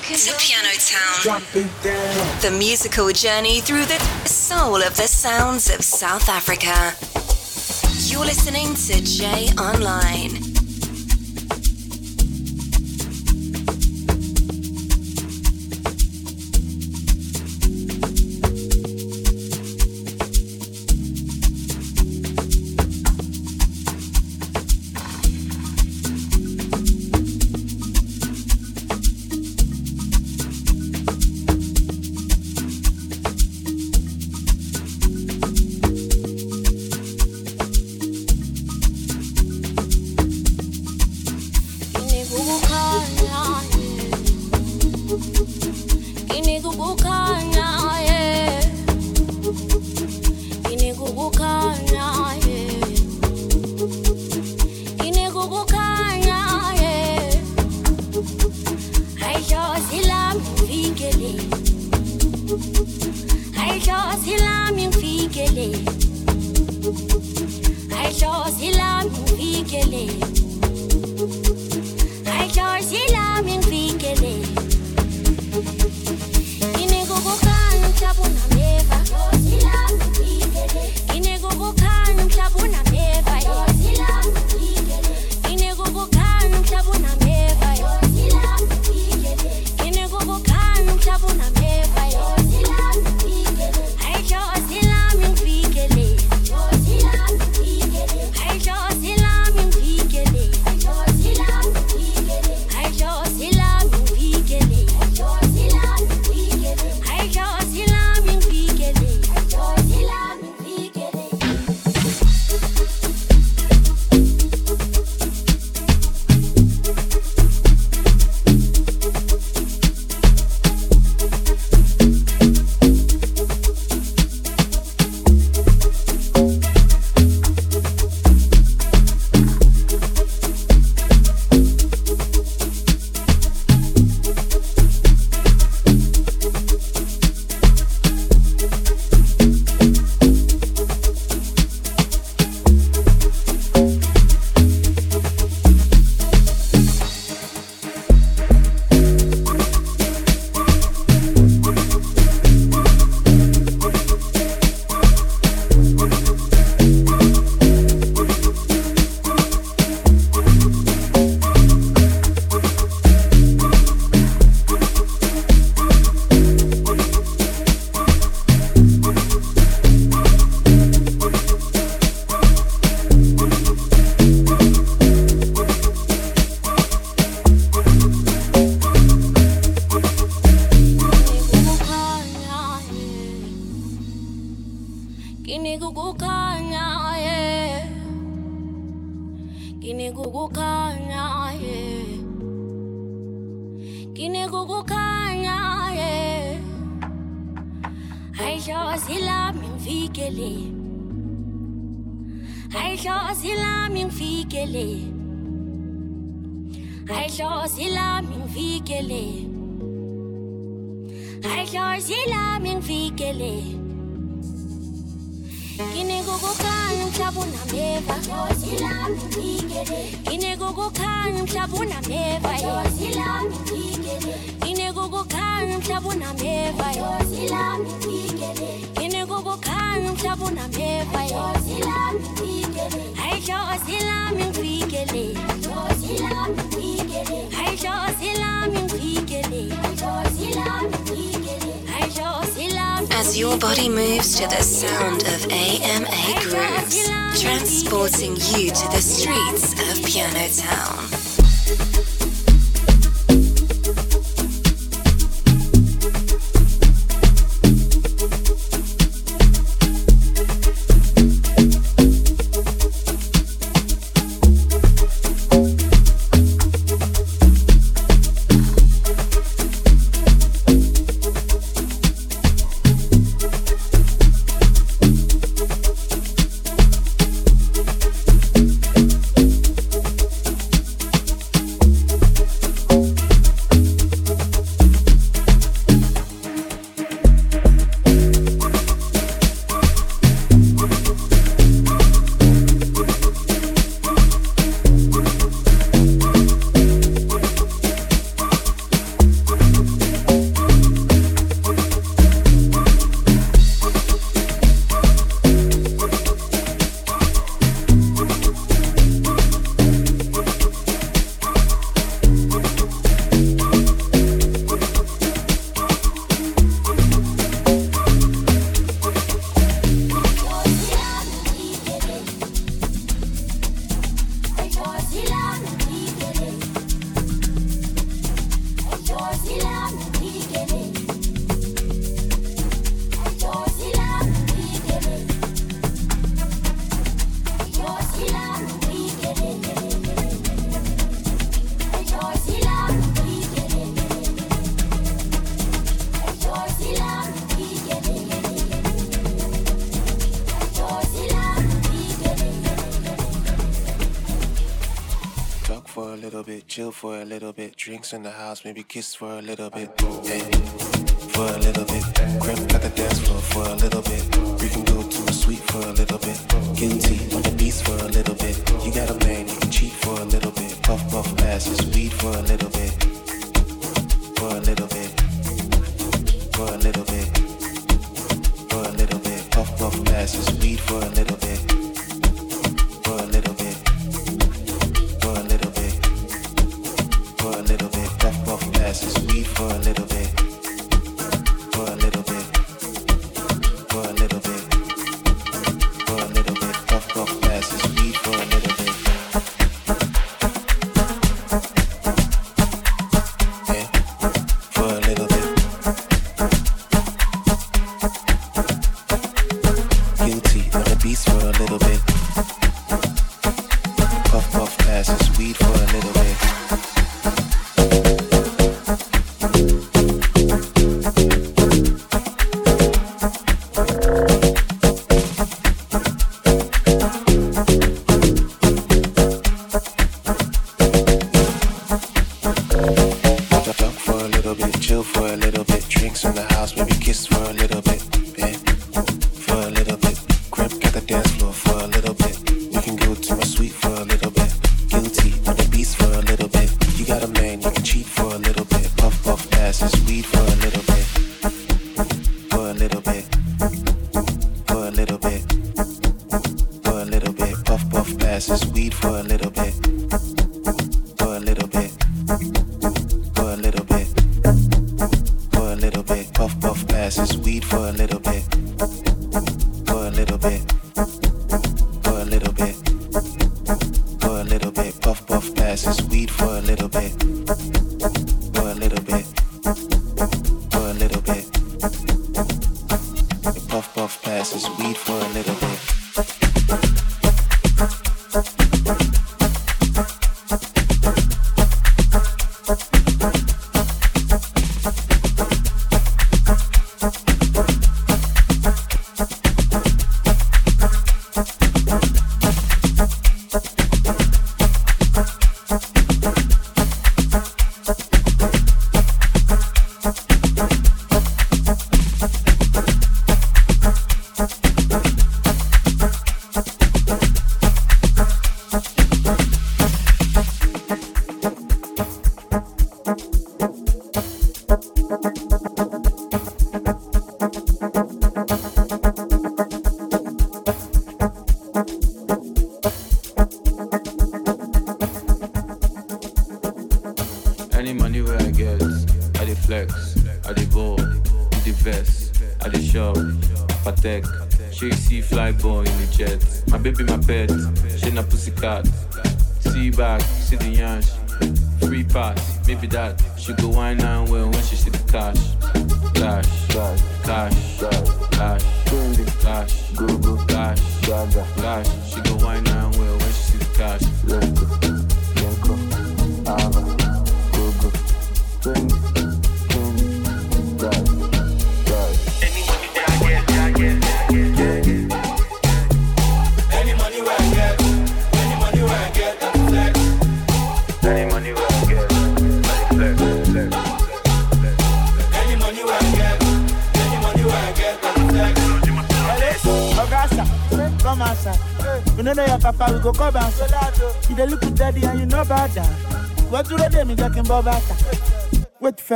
to Piano Town, the musical journey through the soul of the sounds of South Africa. You're listening to Jay Online. As your body moves to the sound of AMA grooves, transporting you to the streets of Piano Town. Chill for a little bit, drinks in the house, maybe kiss for a little bit, hey, for a little bit, crib at the dance floor for a little bit, we can go to a suite for a little bit, guilty on the beats for a little bit, you got a man, you can cheat for a little bit, puff puff passes weed for a little bit, for a little bit, for a little bit, for a little bit, puff puff passes weed for a little bit, for a little bit. Passes weed for a little bit, for a little bit, for a little bit, for a little bit. Puff puff passes weed for a little bit. Yeah, for a little bit. Guilty on the beats for a little bit. Puff puff passes weed for a little bit.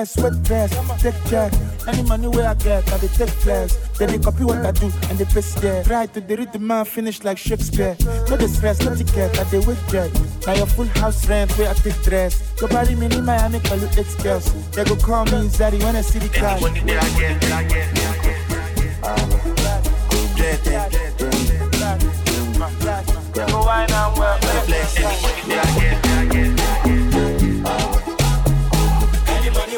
Sweat dress, take check. Any money where I get, I take flex. Then they copy what I do and they paste there. Try to the rhythm and finish like Shakespeare. No distress, no ticket, I they wait jet. Now your full house rent where I take dress. Go bury me in Miami, call you ex girls. They go call me Zaddy when I see the cash. Any money there I get, I get. Go get it. Go wine and work. Any money there I get, I get. Anybody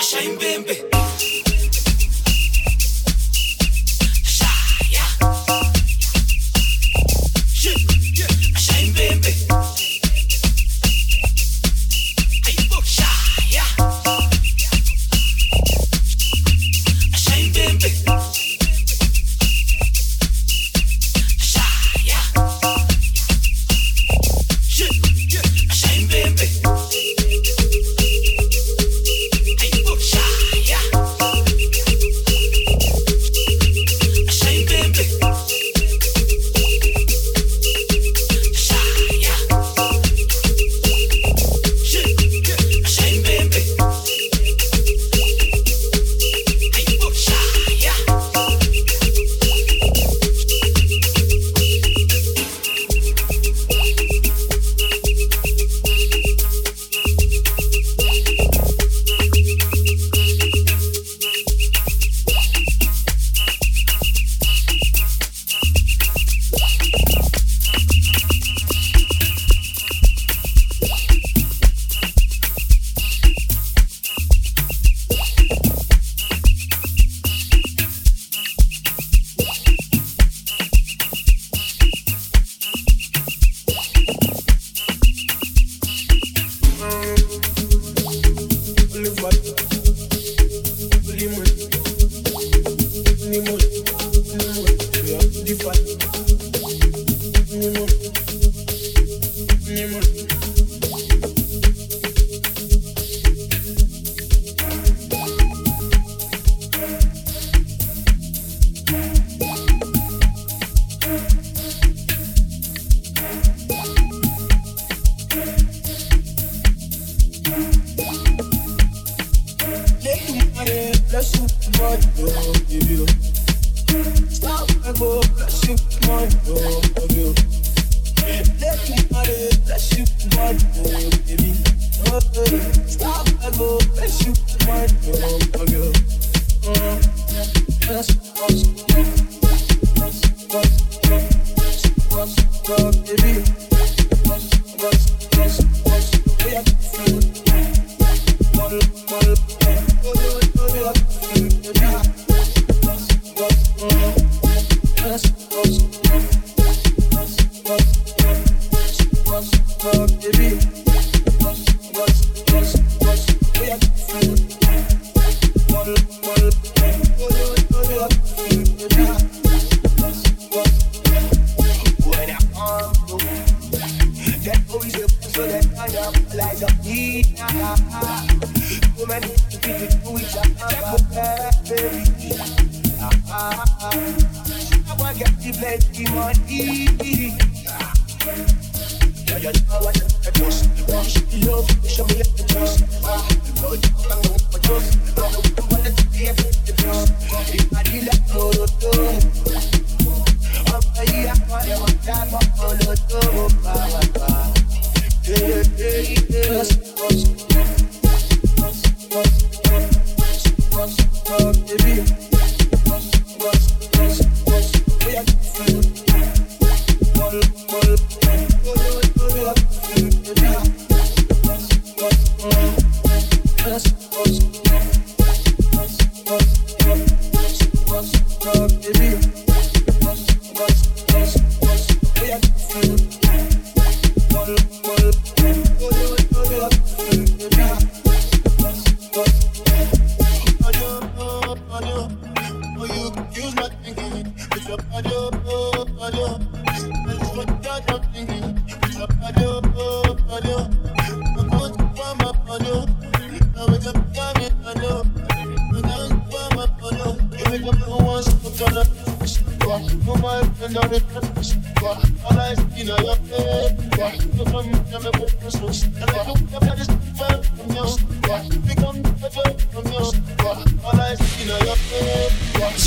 Shine baby. Shine baby. Shine baby.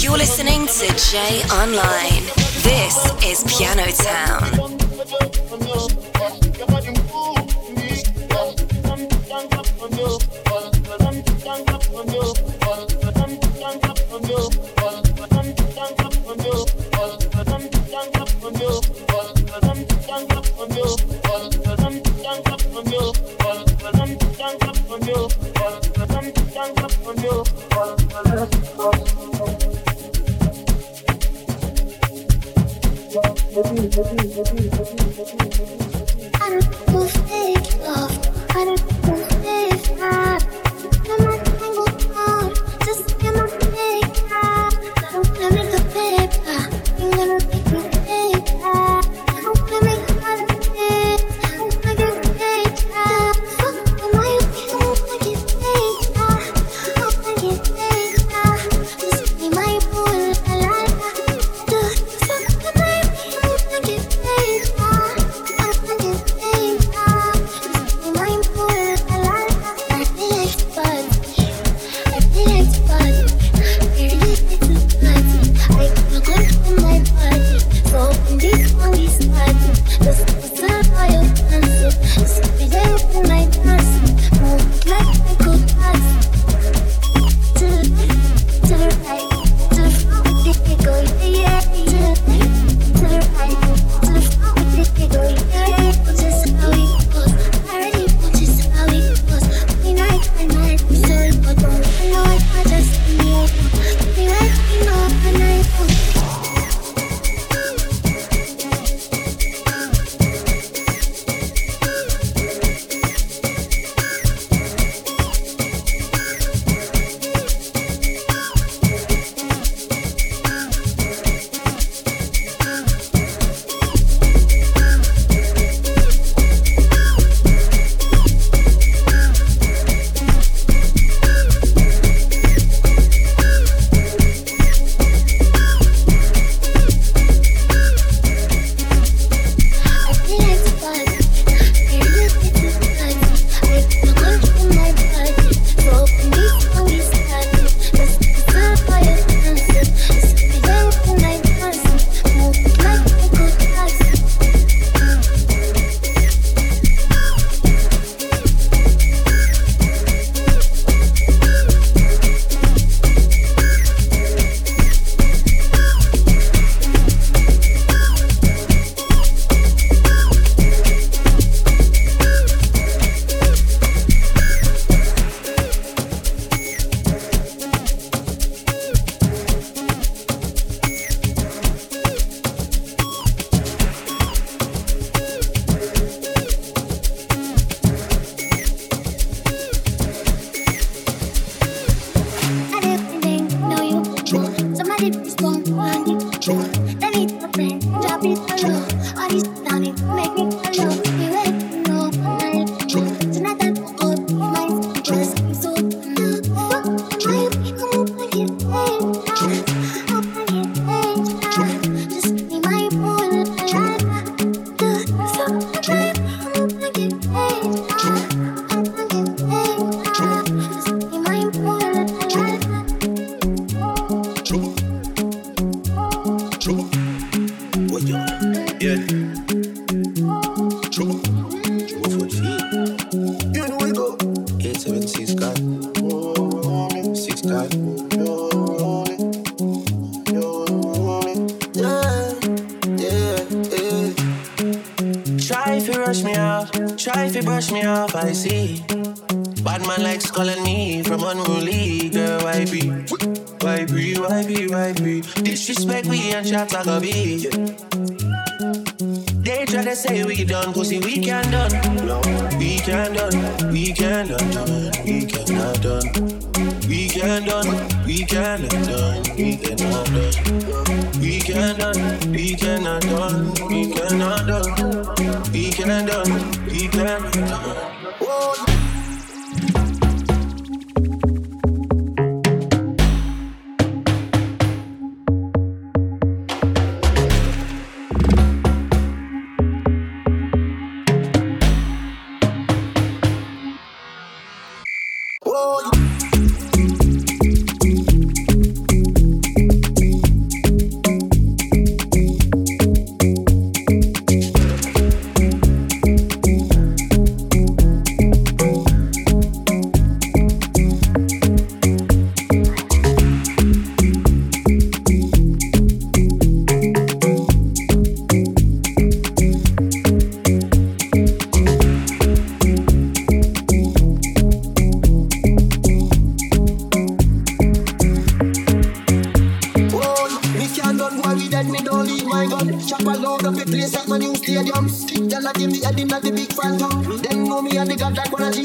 You're listening to Jay Online. This is Piano Town.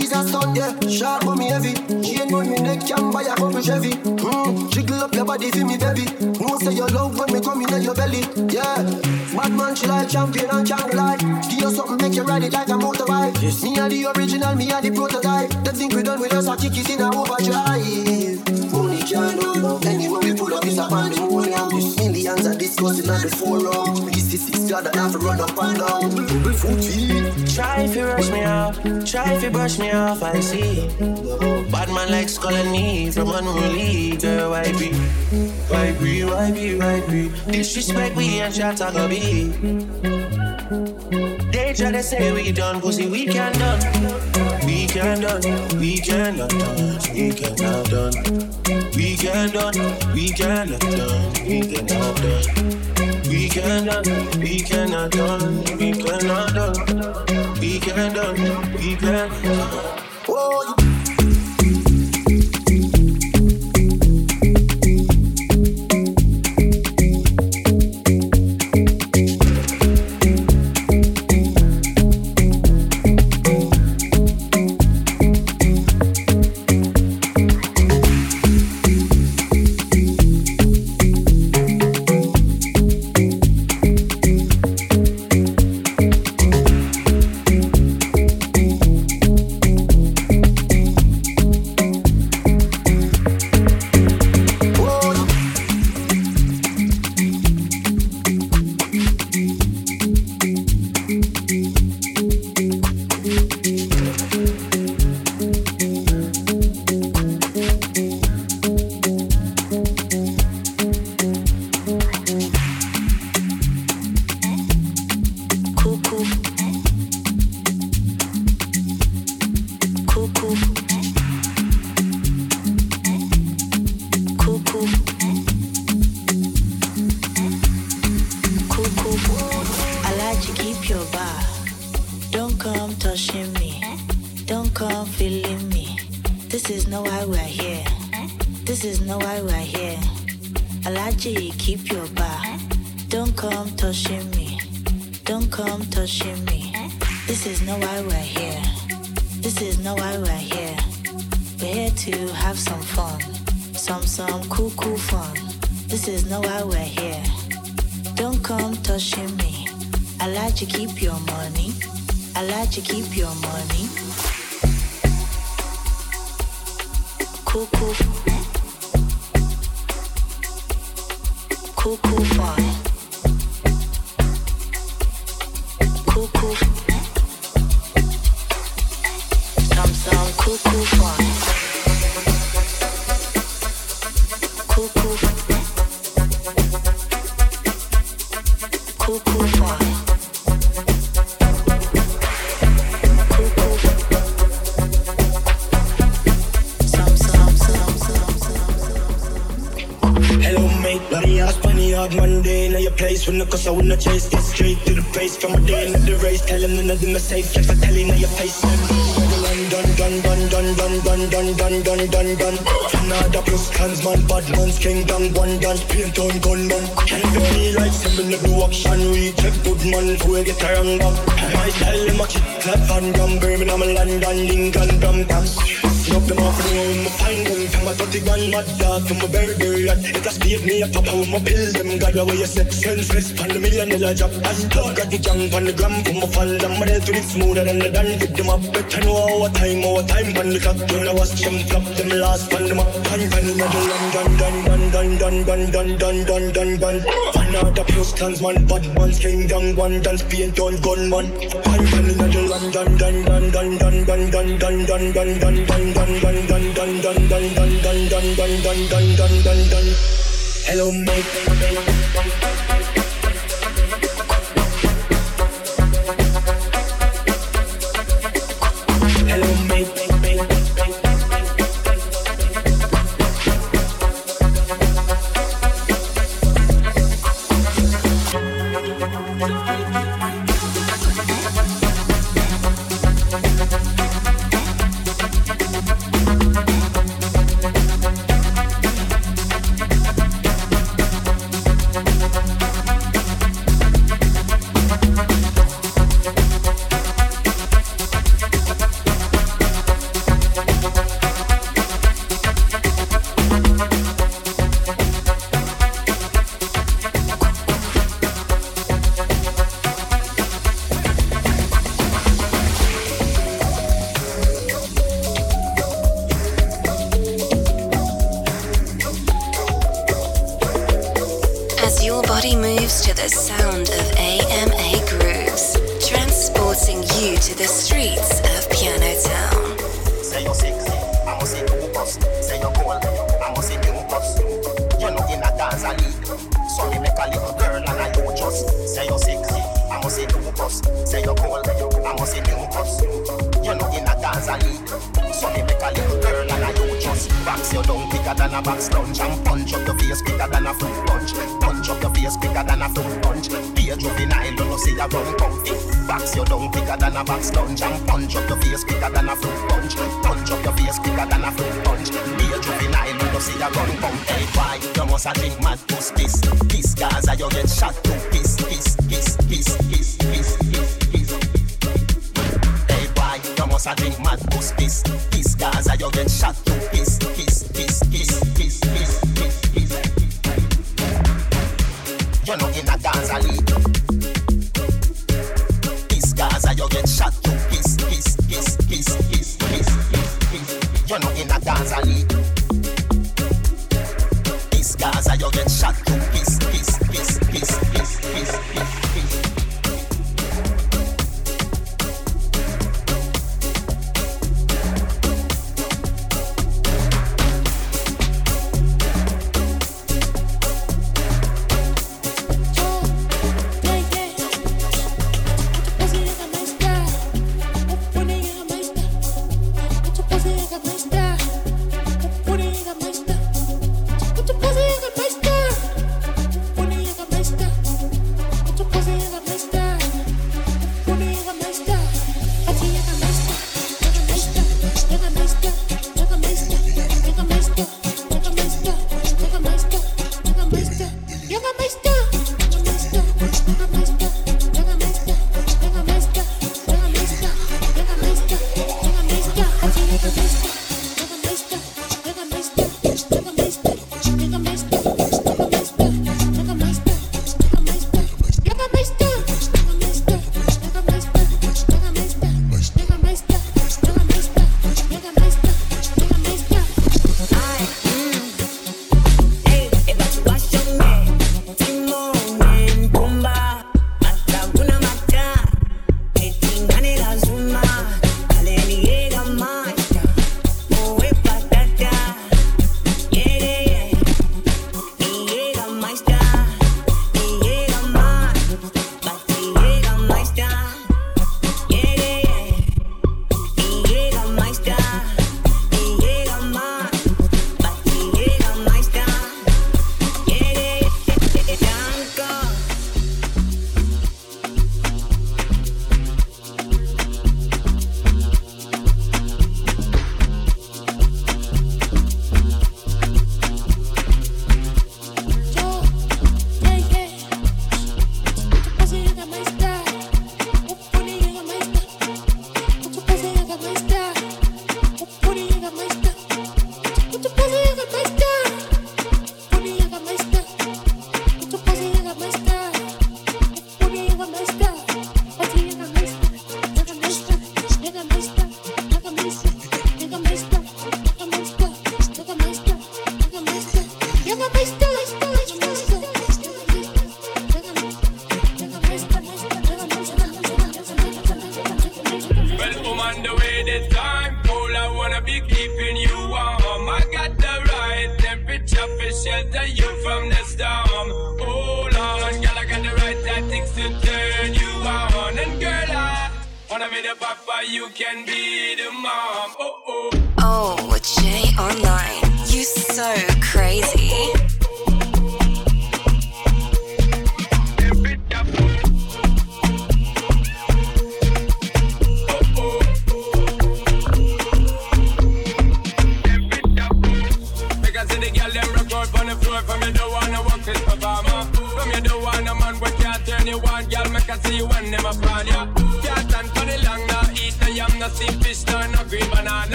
Jesus son, yeah. Sharp for me heavy. Chain on me neck, can buy a couple Chevy. Jiggle up your body for me, baby. Who say your love when me come in your belly? Yeah. Madman, she like champion and can't lie. Give you something, make you ride it like a motorbike. Yes. Me are the original, me are the prototype. The thing we done with us, I kick it in a overdrive. Only can do love. Anyone we pull up is a band who will have this. Millions are discussing at the forum. This is his God and I have to run up and down. Try if you rush me off, try if you brush me off, I see. Bad man likes calling me from unruly. Girl, why be? Why be? Why be? Why be? Disrespect we and shots are gonna be. They try to say we done pussy, we can done. We can done, we can done, we can have done. We can done, we can have done, we can have done. We can done, we can have done, we can have done. We can done, we can have done. Whoa. Cause I wanna chase it straight through the pace. From a day into the race, tell him another mistake. Flex a telly, now your face. Done, done, done, done, done, done, done, done, done, done, done. Another plus cans, man, bad man's kingdom. One dance, paint on gun, man. Can't do me like similar to action. We check good man, who will get around back. My style, I'm a kid, clap, Van Damme. Birmingham, London, England, Brampton. Up them off and roll, my fine gun. From my 30 grand, mad dog, from my berry rat. It has beat me up, up how my pills them. God, where your sex sense rest, pan the $1 million job. As dog, got the jam, pan the gram, from my fall. I'm ready to it smoother than the dan. Give them up, better know our time, pan the clock. When I was them flop, them last, pan them up. Pan the medal, dun, dun, dun, dun, dun, dun, dun, dun, dun, dun, dun. Pan out the pure stands, man, bad man's king, down, one dance, paint on gun, man. Pan the medal, dun, dun, dun, dun, dun, dun, dun, dun, dun, dun, dun, dun. Dun dun dun dun dun dun dun dun dun dun dun dun dun dun dun. Hello, mate. Hello, mate. body moves to the sound of AMA grooves, transporting you to the streets of Piano Town. Say you're sick, I'm a sick boss. Say you're cold, I'm a sick boss. You know in a dance I lead. So we make a little girl and I do just. Say you're sick, I'm a sick boss. Say you're cold, I'm a sick boss. You know in a dance I lead. So we make a little girl and I do just. Box your down bigger than a box lunch, and punch up your face bigger than a fruit punch. Punch up your face bigger than a fruit punch. Be a juvenile, you know see a gun comfy. Box your down bigger than a box lunch, and punch up your face bigger than a fruit punch. Punch up your face bigger than a fruit punch. Be a juvenile, you don't see a gun pump. Hey boy, you must a drink mad puss piss. Piss cause you get shot to piss, piss, piss, piss, piss, piss, piss, piss. Hey boy, you must a drink mad puss piss. Piss cause you get shot to piss, piss, piss, piss, piss, piss, piss, piss. You know in a dance I lead. You get shot to piss, piss, piss, piss, piss, piss, piss, piss. You know in a dance I lead. Piss Gaza, you get shot to piss, piss, piss, piss, piss, piss, piss, piss.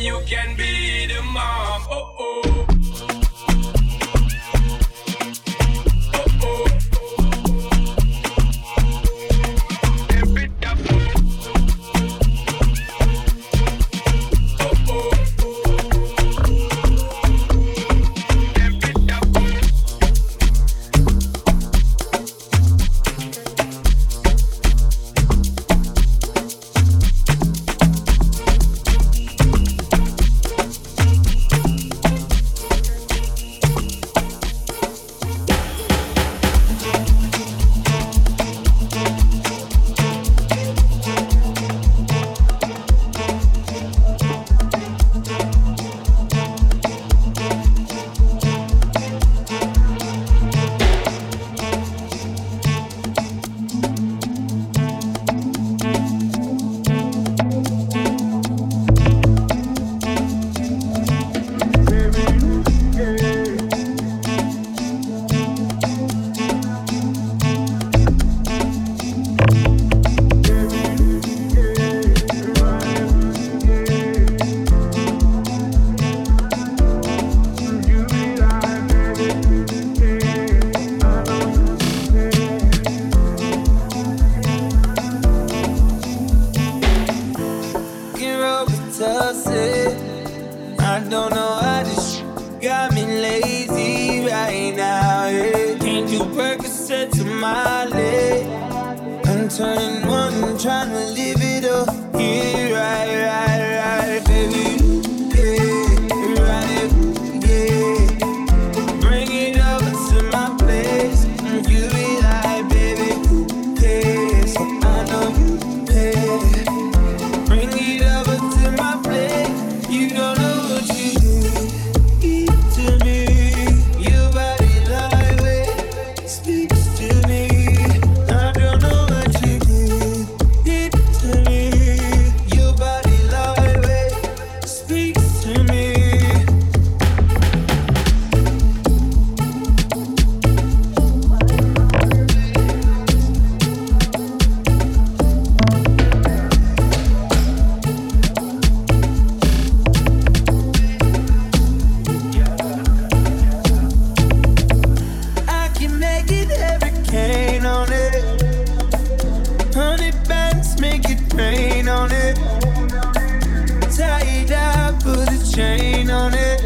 You can be the mom, oh oh. hustle. I don't know how this got me lazy right now. Yeah. Can't do Percocet to my leg. I'm turning one, I'm trying to live it up. Yeah, right, baby. Yeah, right, yeah. Bring it over to my place. You be like, baby, yeah. So I know you, yeah. Bring it over to my place. You don't know what you do to me. Your body like it speaks to me. I don't know what you did to me. Your body like it speaks to me. I can make it hurricane on it. 100 bands make it rain on it. Tie it up, put a chain on it.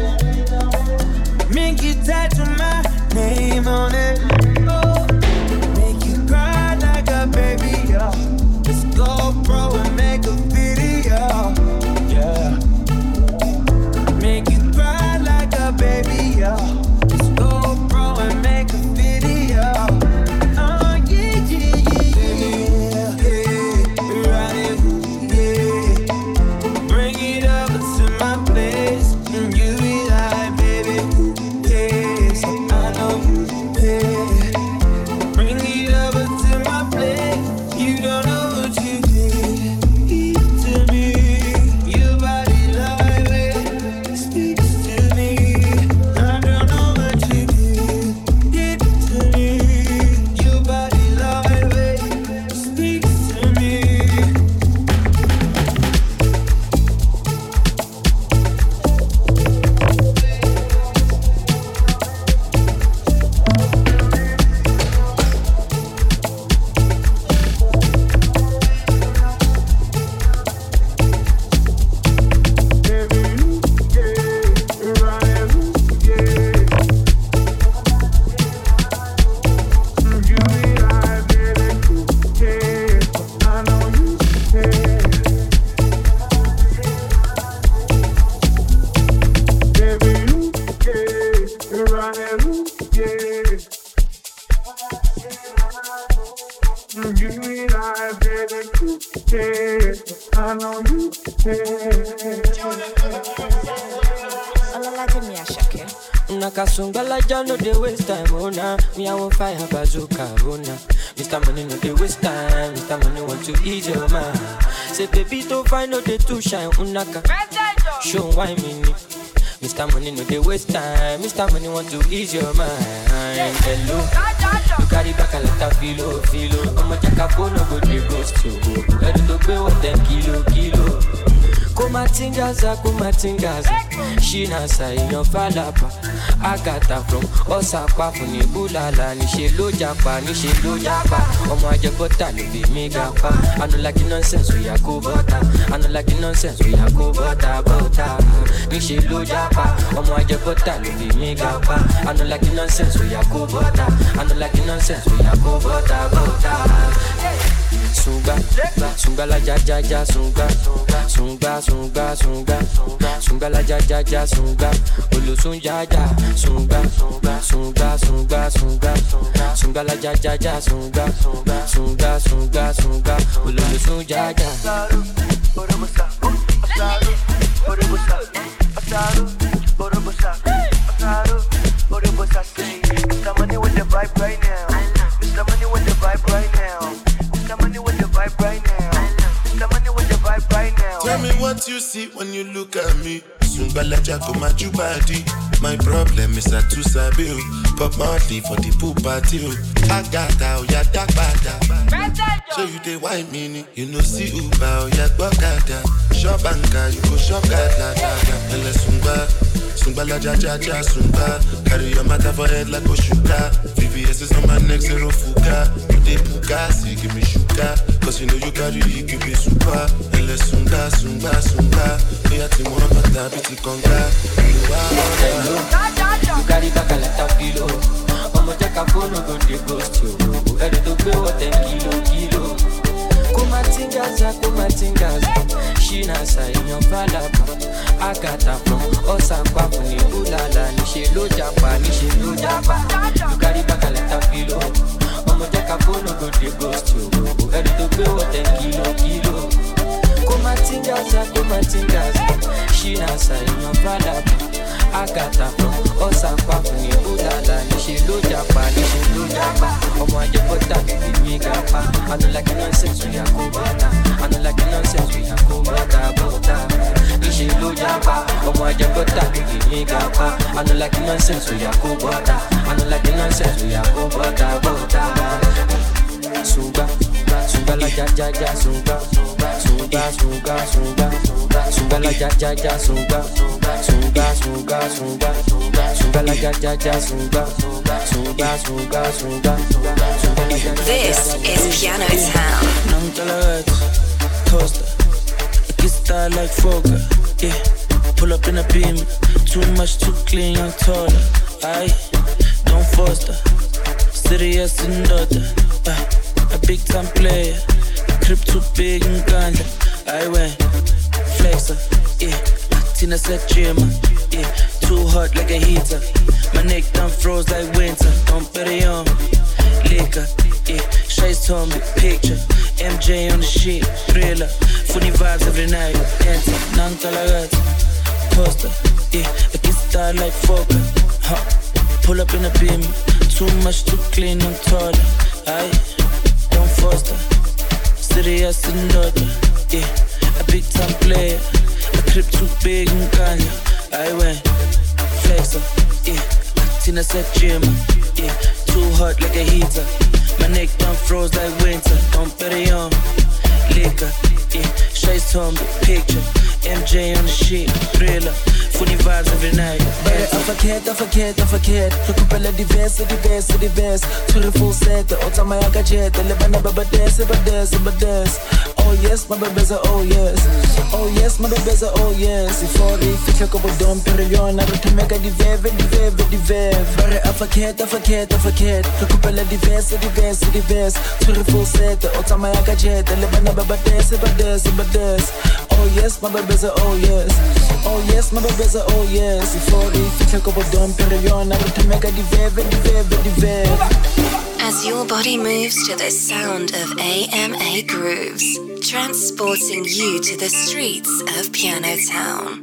Make you tattoo my name on it. Oh, make you cry like a baby. Yeah. Just go pro and make a video. Yeah. Make you cry like a baby. Yeah. Just go pro and make a video. Oh yeah. Yeah, right it, yeah. Bring it over to my place, and you be like, baby, yeah. So I know you, yeah. Bring it over to my place. You don't know what you did to me. Your body like it speaks to me. I don't know what you did to me. Your body like it speaks to me. Nakasungala John no dey waste time, oh nah. Me I won't fire bazooka, oh nah. Mr. Money no dey waste time. Mr. Money want to ease your mind. Say baby don't find no dey too shine, oh naka. Show why me need. Mr. Money no dey waste time. Mr. Money want to ease your mind. Hello, you carry back a lot of filo. I'ma take a phone no go dey ghost you. Ready to pay what 10 kilo. Kumatingaza, she nasa in your falapa. Agata from Osapa from Nebulala, Nishe Lojapa. Omajabota, you be megapa. I don't like the nonsense, we are Kubota. Nishe Lojapa, Omajabota, you be megapa. I don't like the nonsense, we are Kubota. Sunga la ja sunga la ja sunga ulu sunga sunga la ja sunga ulu sunga Borobusa say Mr. Money with the vibe right now. Mr. Money with the vibe right now. Mr. Money with the vibe right now. Mr. Money with the vibe right now. Tell me what you see when you look at me. Sungala Jaco Majubadi. My problem is that you sabi. Pop Marley for the poop party. Agata oya dagbada. So you dey why me? You no see uba oya gbagada. Shop anka you go shop gada. Ele Sunga. Sumba la ja ja ja sumba. Carry your matter for head like Oshuka. VVS is on my neck, zero fuka. You dey puka, see give me sugar. Cause you know you carry, you give me super. And let's sumba, sumba, sumba. We are team one, but that bitch conga. You carry back a lot of kilo. Omo take a phone, go dey ghost you. You carry to pay what 10 kilo. Kumatingaza, shinasa in your palapa, akata from Osaka, Ulala, Nishe Lujapa, you carry back a letter pillow, Mamoteka Polo, go to ghost to, who had to go 10 kilo. Kumatingaza, shinasa in your palapa, akata from Osaka, Ulala, Nishe Lujapa, I don't like nonsense, we are Kubata. I don't like nonsense, we are Kubata. Ishi Lujapa, Omajabota, Bigigapa. I don't like nonsense, we are Kubata. I don't like nonsense, we are Kubata. Suga, Suga la jaja, Suga. Suga la jaja, Suga. This is Piano Town. Non te la veco, toaster. Aquí está like foca, yeah. Pull up in a beam, too much, too clean, I'm taller. I don't foster, serious and daughter. A big time player, crib too big and ganja. I went flexer, yeah. Tina said Jimma, yeah. Too hot like a heater. My neck done froze like winter. Don't put it on me. Liquor, yeah. Shades on me, picture. MJ on the sheet, thriller. Funny vibes every night. Enter, non talagata. Toaster, yeah. I can style like Fokker. Huh. Pull up in a beam. Too much, too clean, I'm taller. I don't foster. Serious and daughter, yeah. A big time player. A crib too big and Kanye. I went flexer, yeah. Tina said Jim, yeah. Too hot like a heater. My neck done froze like winter. Don't bet it on liquor, yeah. Shades on the picture. MJ on the sheet, thriller. Funny vibes every night. Baby, I forget. Recupera diverse. To the full set, the old time I got jet. The Lebanon, but dance. Oh yes, my baby's a oh yes. Before they fix a couple don't put it on. I don't think I dev. Baby, I forget. Recupera diverse. To the full set, the old time I got jet. The Lebanon, but dance. Oh yes, my baby's a oh yes. Before they fix a couple don't put it on. I don't think I dev. As your body moves to the sound of AMA grooves, transporting you to the streets of Piano Town.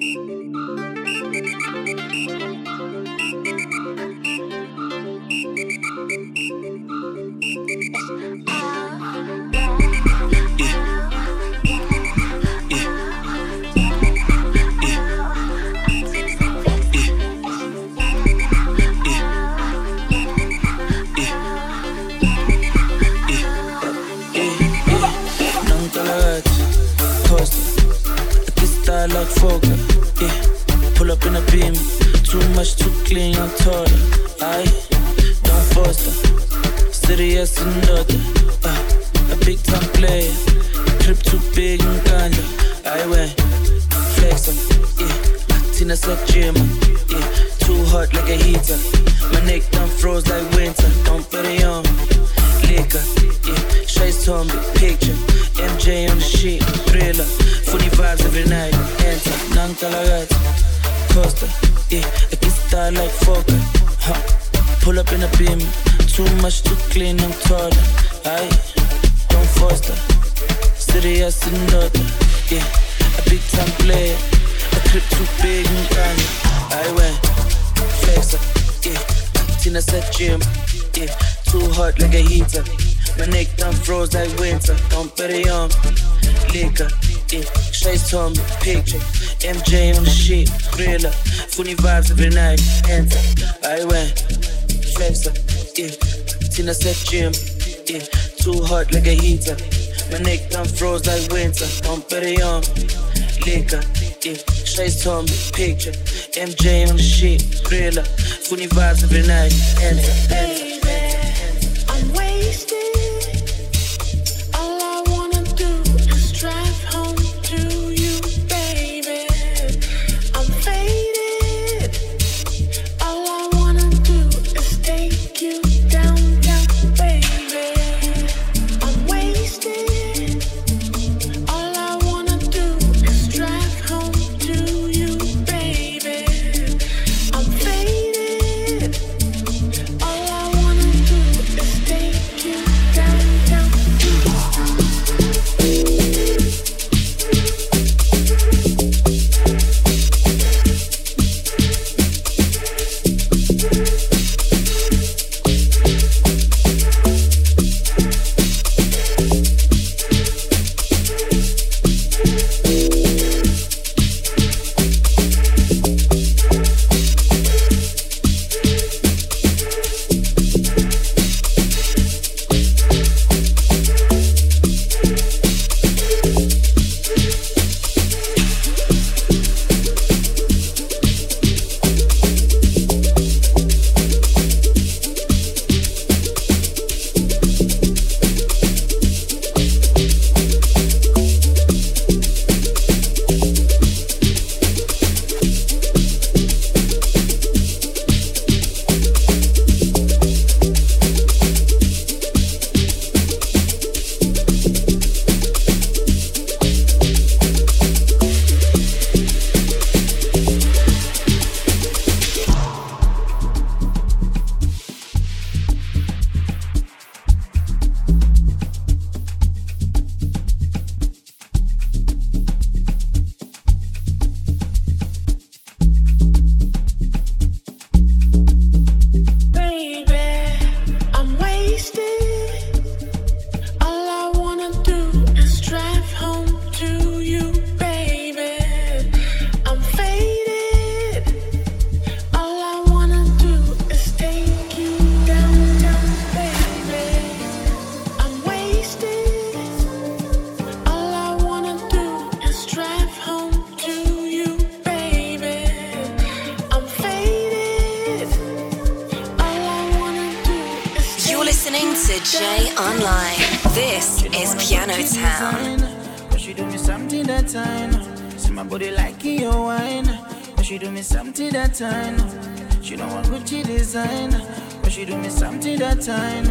Picture, MJ on the sheet, thriller, funny vibes every night. Enter, I went flexer, yeah. Tina said Jim, yeah. Too hot like a heater. My neck done froze like winter. Don't put it on liquor. active, straight on big picture. MJ on the shit, griller, funny vibes every night. Baby, I'm wasted. All I wanna do is drive home to you, baby. I'm faded. All I wanna do is take you downtown, baby. I'm wasted. Jay Online. This is Piano Town. She do me something that time. See my body like your wine. She do me something that time. She don't want Gucci design. But she do me something that time.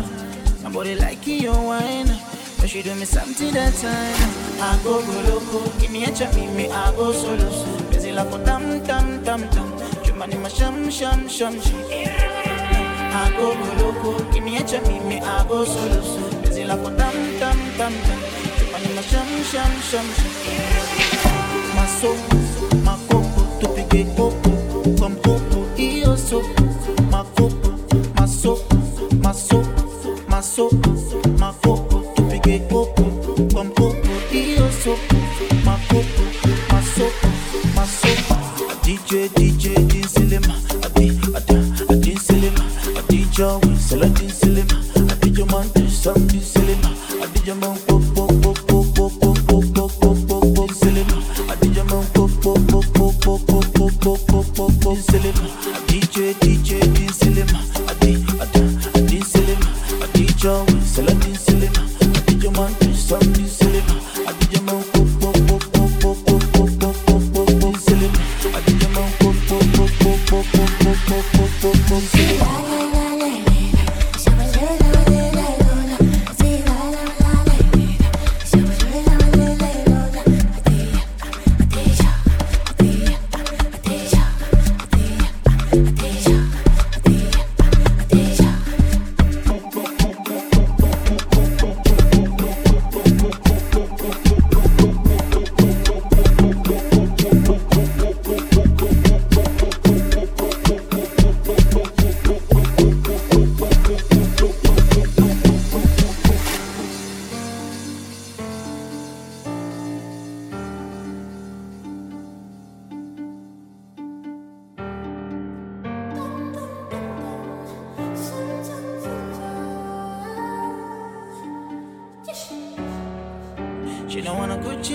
My body like your wine. But she do me something that time. I go loco. Give me a chop, me I go solo. Busy like a tam tam tam tam. Jump on my sham sham sham sham. I go loco, give me a chop, me I go solo. Busy like a tam tam tam tam. Jump on my sham sham sham sham. My soul, my coco, tu pique coco, con coco y yo soy. My coco, my soul, my soul, my soul, my coco, tu pique coco, con coco y yo soy. My coco, my soul, my soul. DJ Selma, DJ Selma. Selecting Selma, I did your man do something Selma, I did your man pop pop pop pop pop pop pop pop pop Selma, I did your man pop pop pop pop pop pop pop pop pop pop Selma, DJ Selma, I did Selma, I did your selecting Selma, I did your man do something Selma, I did your man pop pop pop pop pop pop pop pop pop pop Selma, I did your man pop pop pop pop pop pop pop pop pop Selma.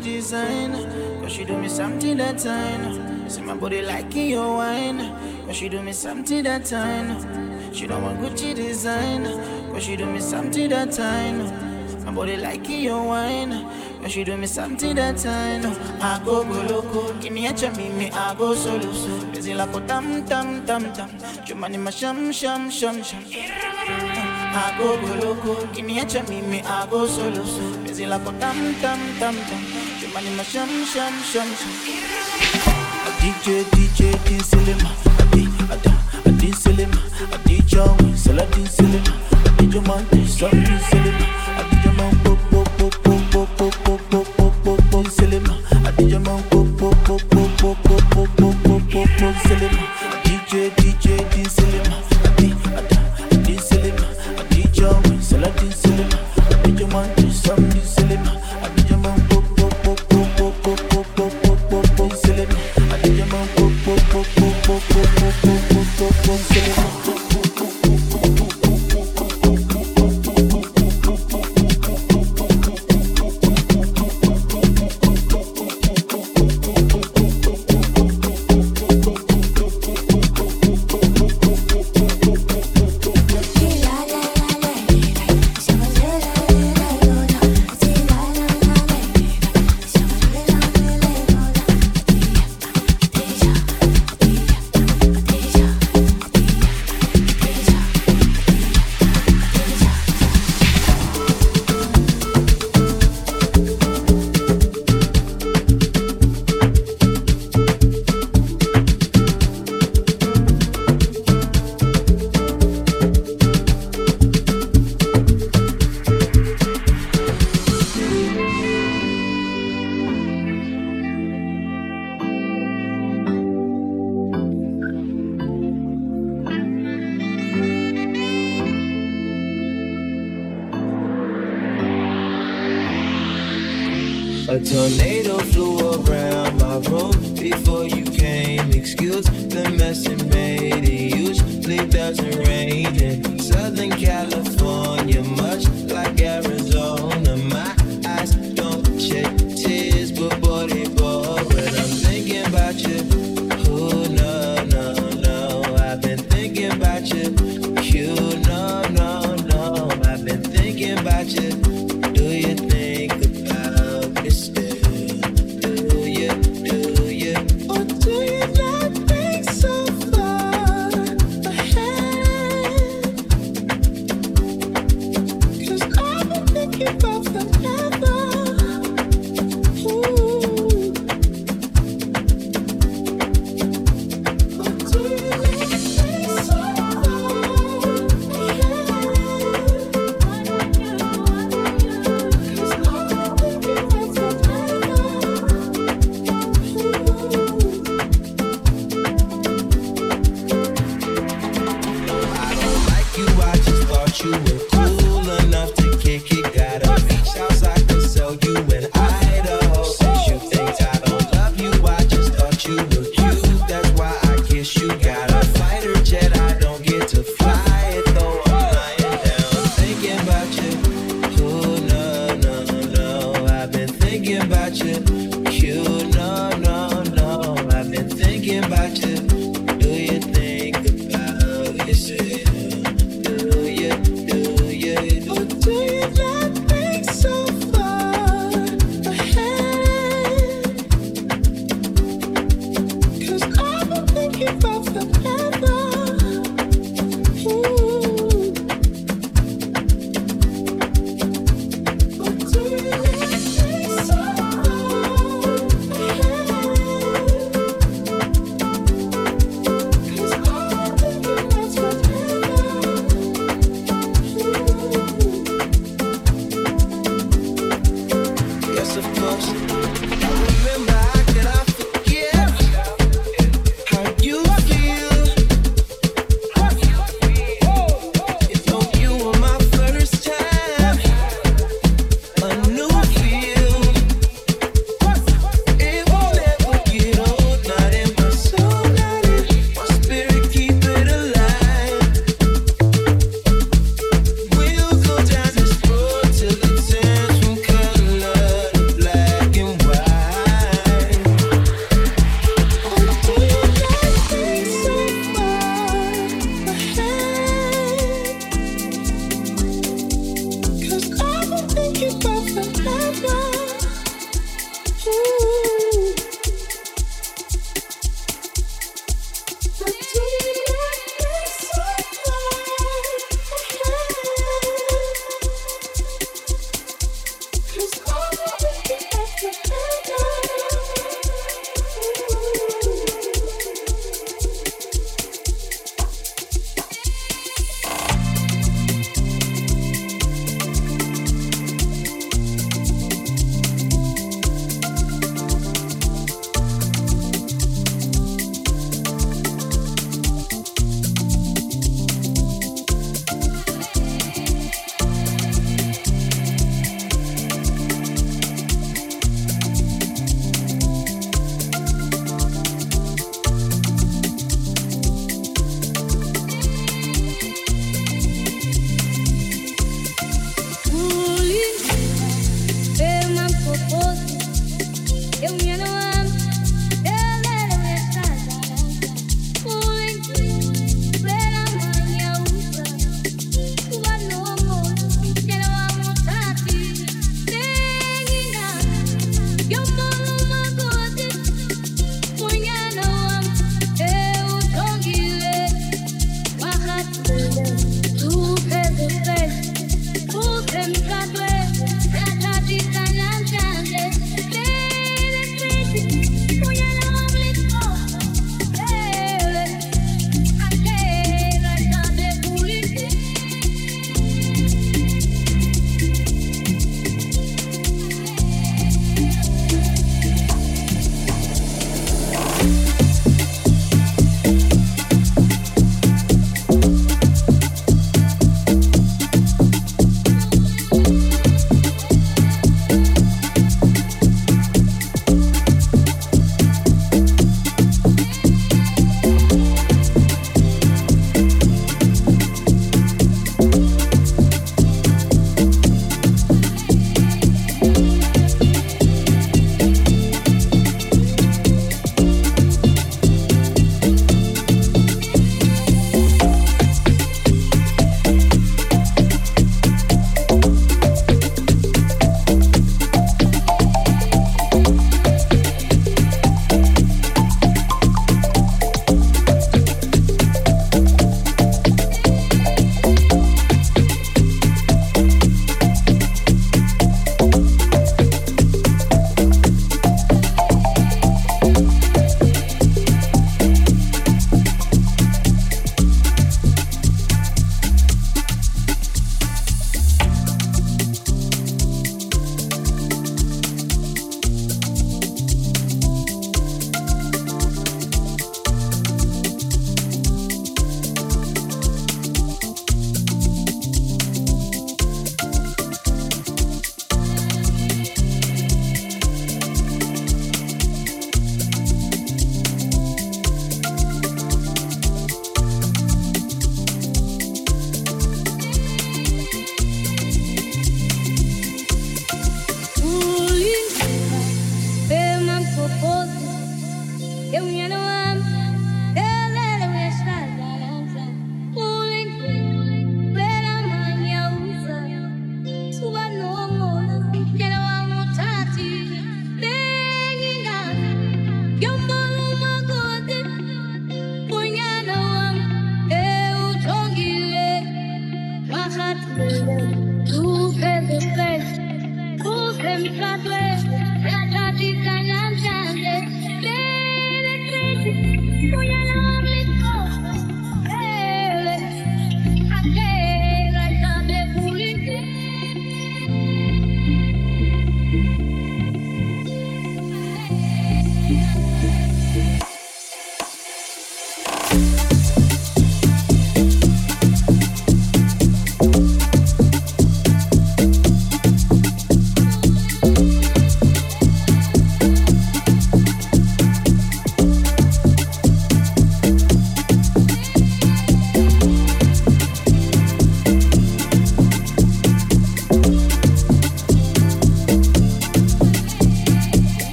me design, cause she do me something that time. See my body liking your wine, cause she do me something that time. She don't want Gucci design, cause she do me something that time. My body liking your wine, cause she do me something that time. I go loco, give me a chamimi, I go solo so. Busy like a tam tam tam tam, chumani ma sham sham sham sham. I go loco, give me a chamimi, I go solo so. Busy like a tam tam tam tam, chumani ma sham sham sham sham. A DJ, din Selma, a din Selma, a DJ, Saladin Selma, a DJ man, something Selma, a DJ man, pop, Selma, a DJ man, pop, Selma, DJ, din Selma. A tornado flew around my room before you came. Excuse the mess it made. It usually doesn't rain in Southern California, much like Arizona. My eyes don't shed tears, but boy, they bore when I'm thinking about you. Oh, no. I've been thinking about you. You, no. I've been thinking about you. Do you think about this?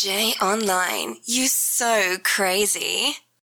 Jay Online, you so crazy.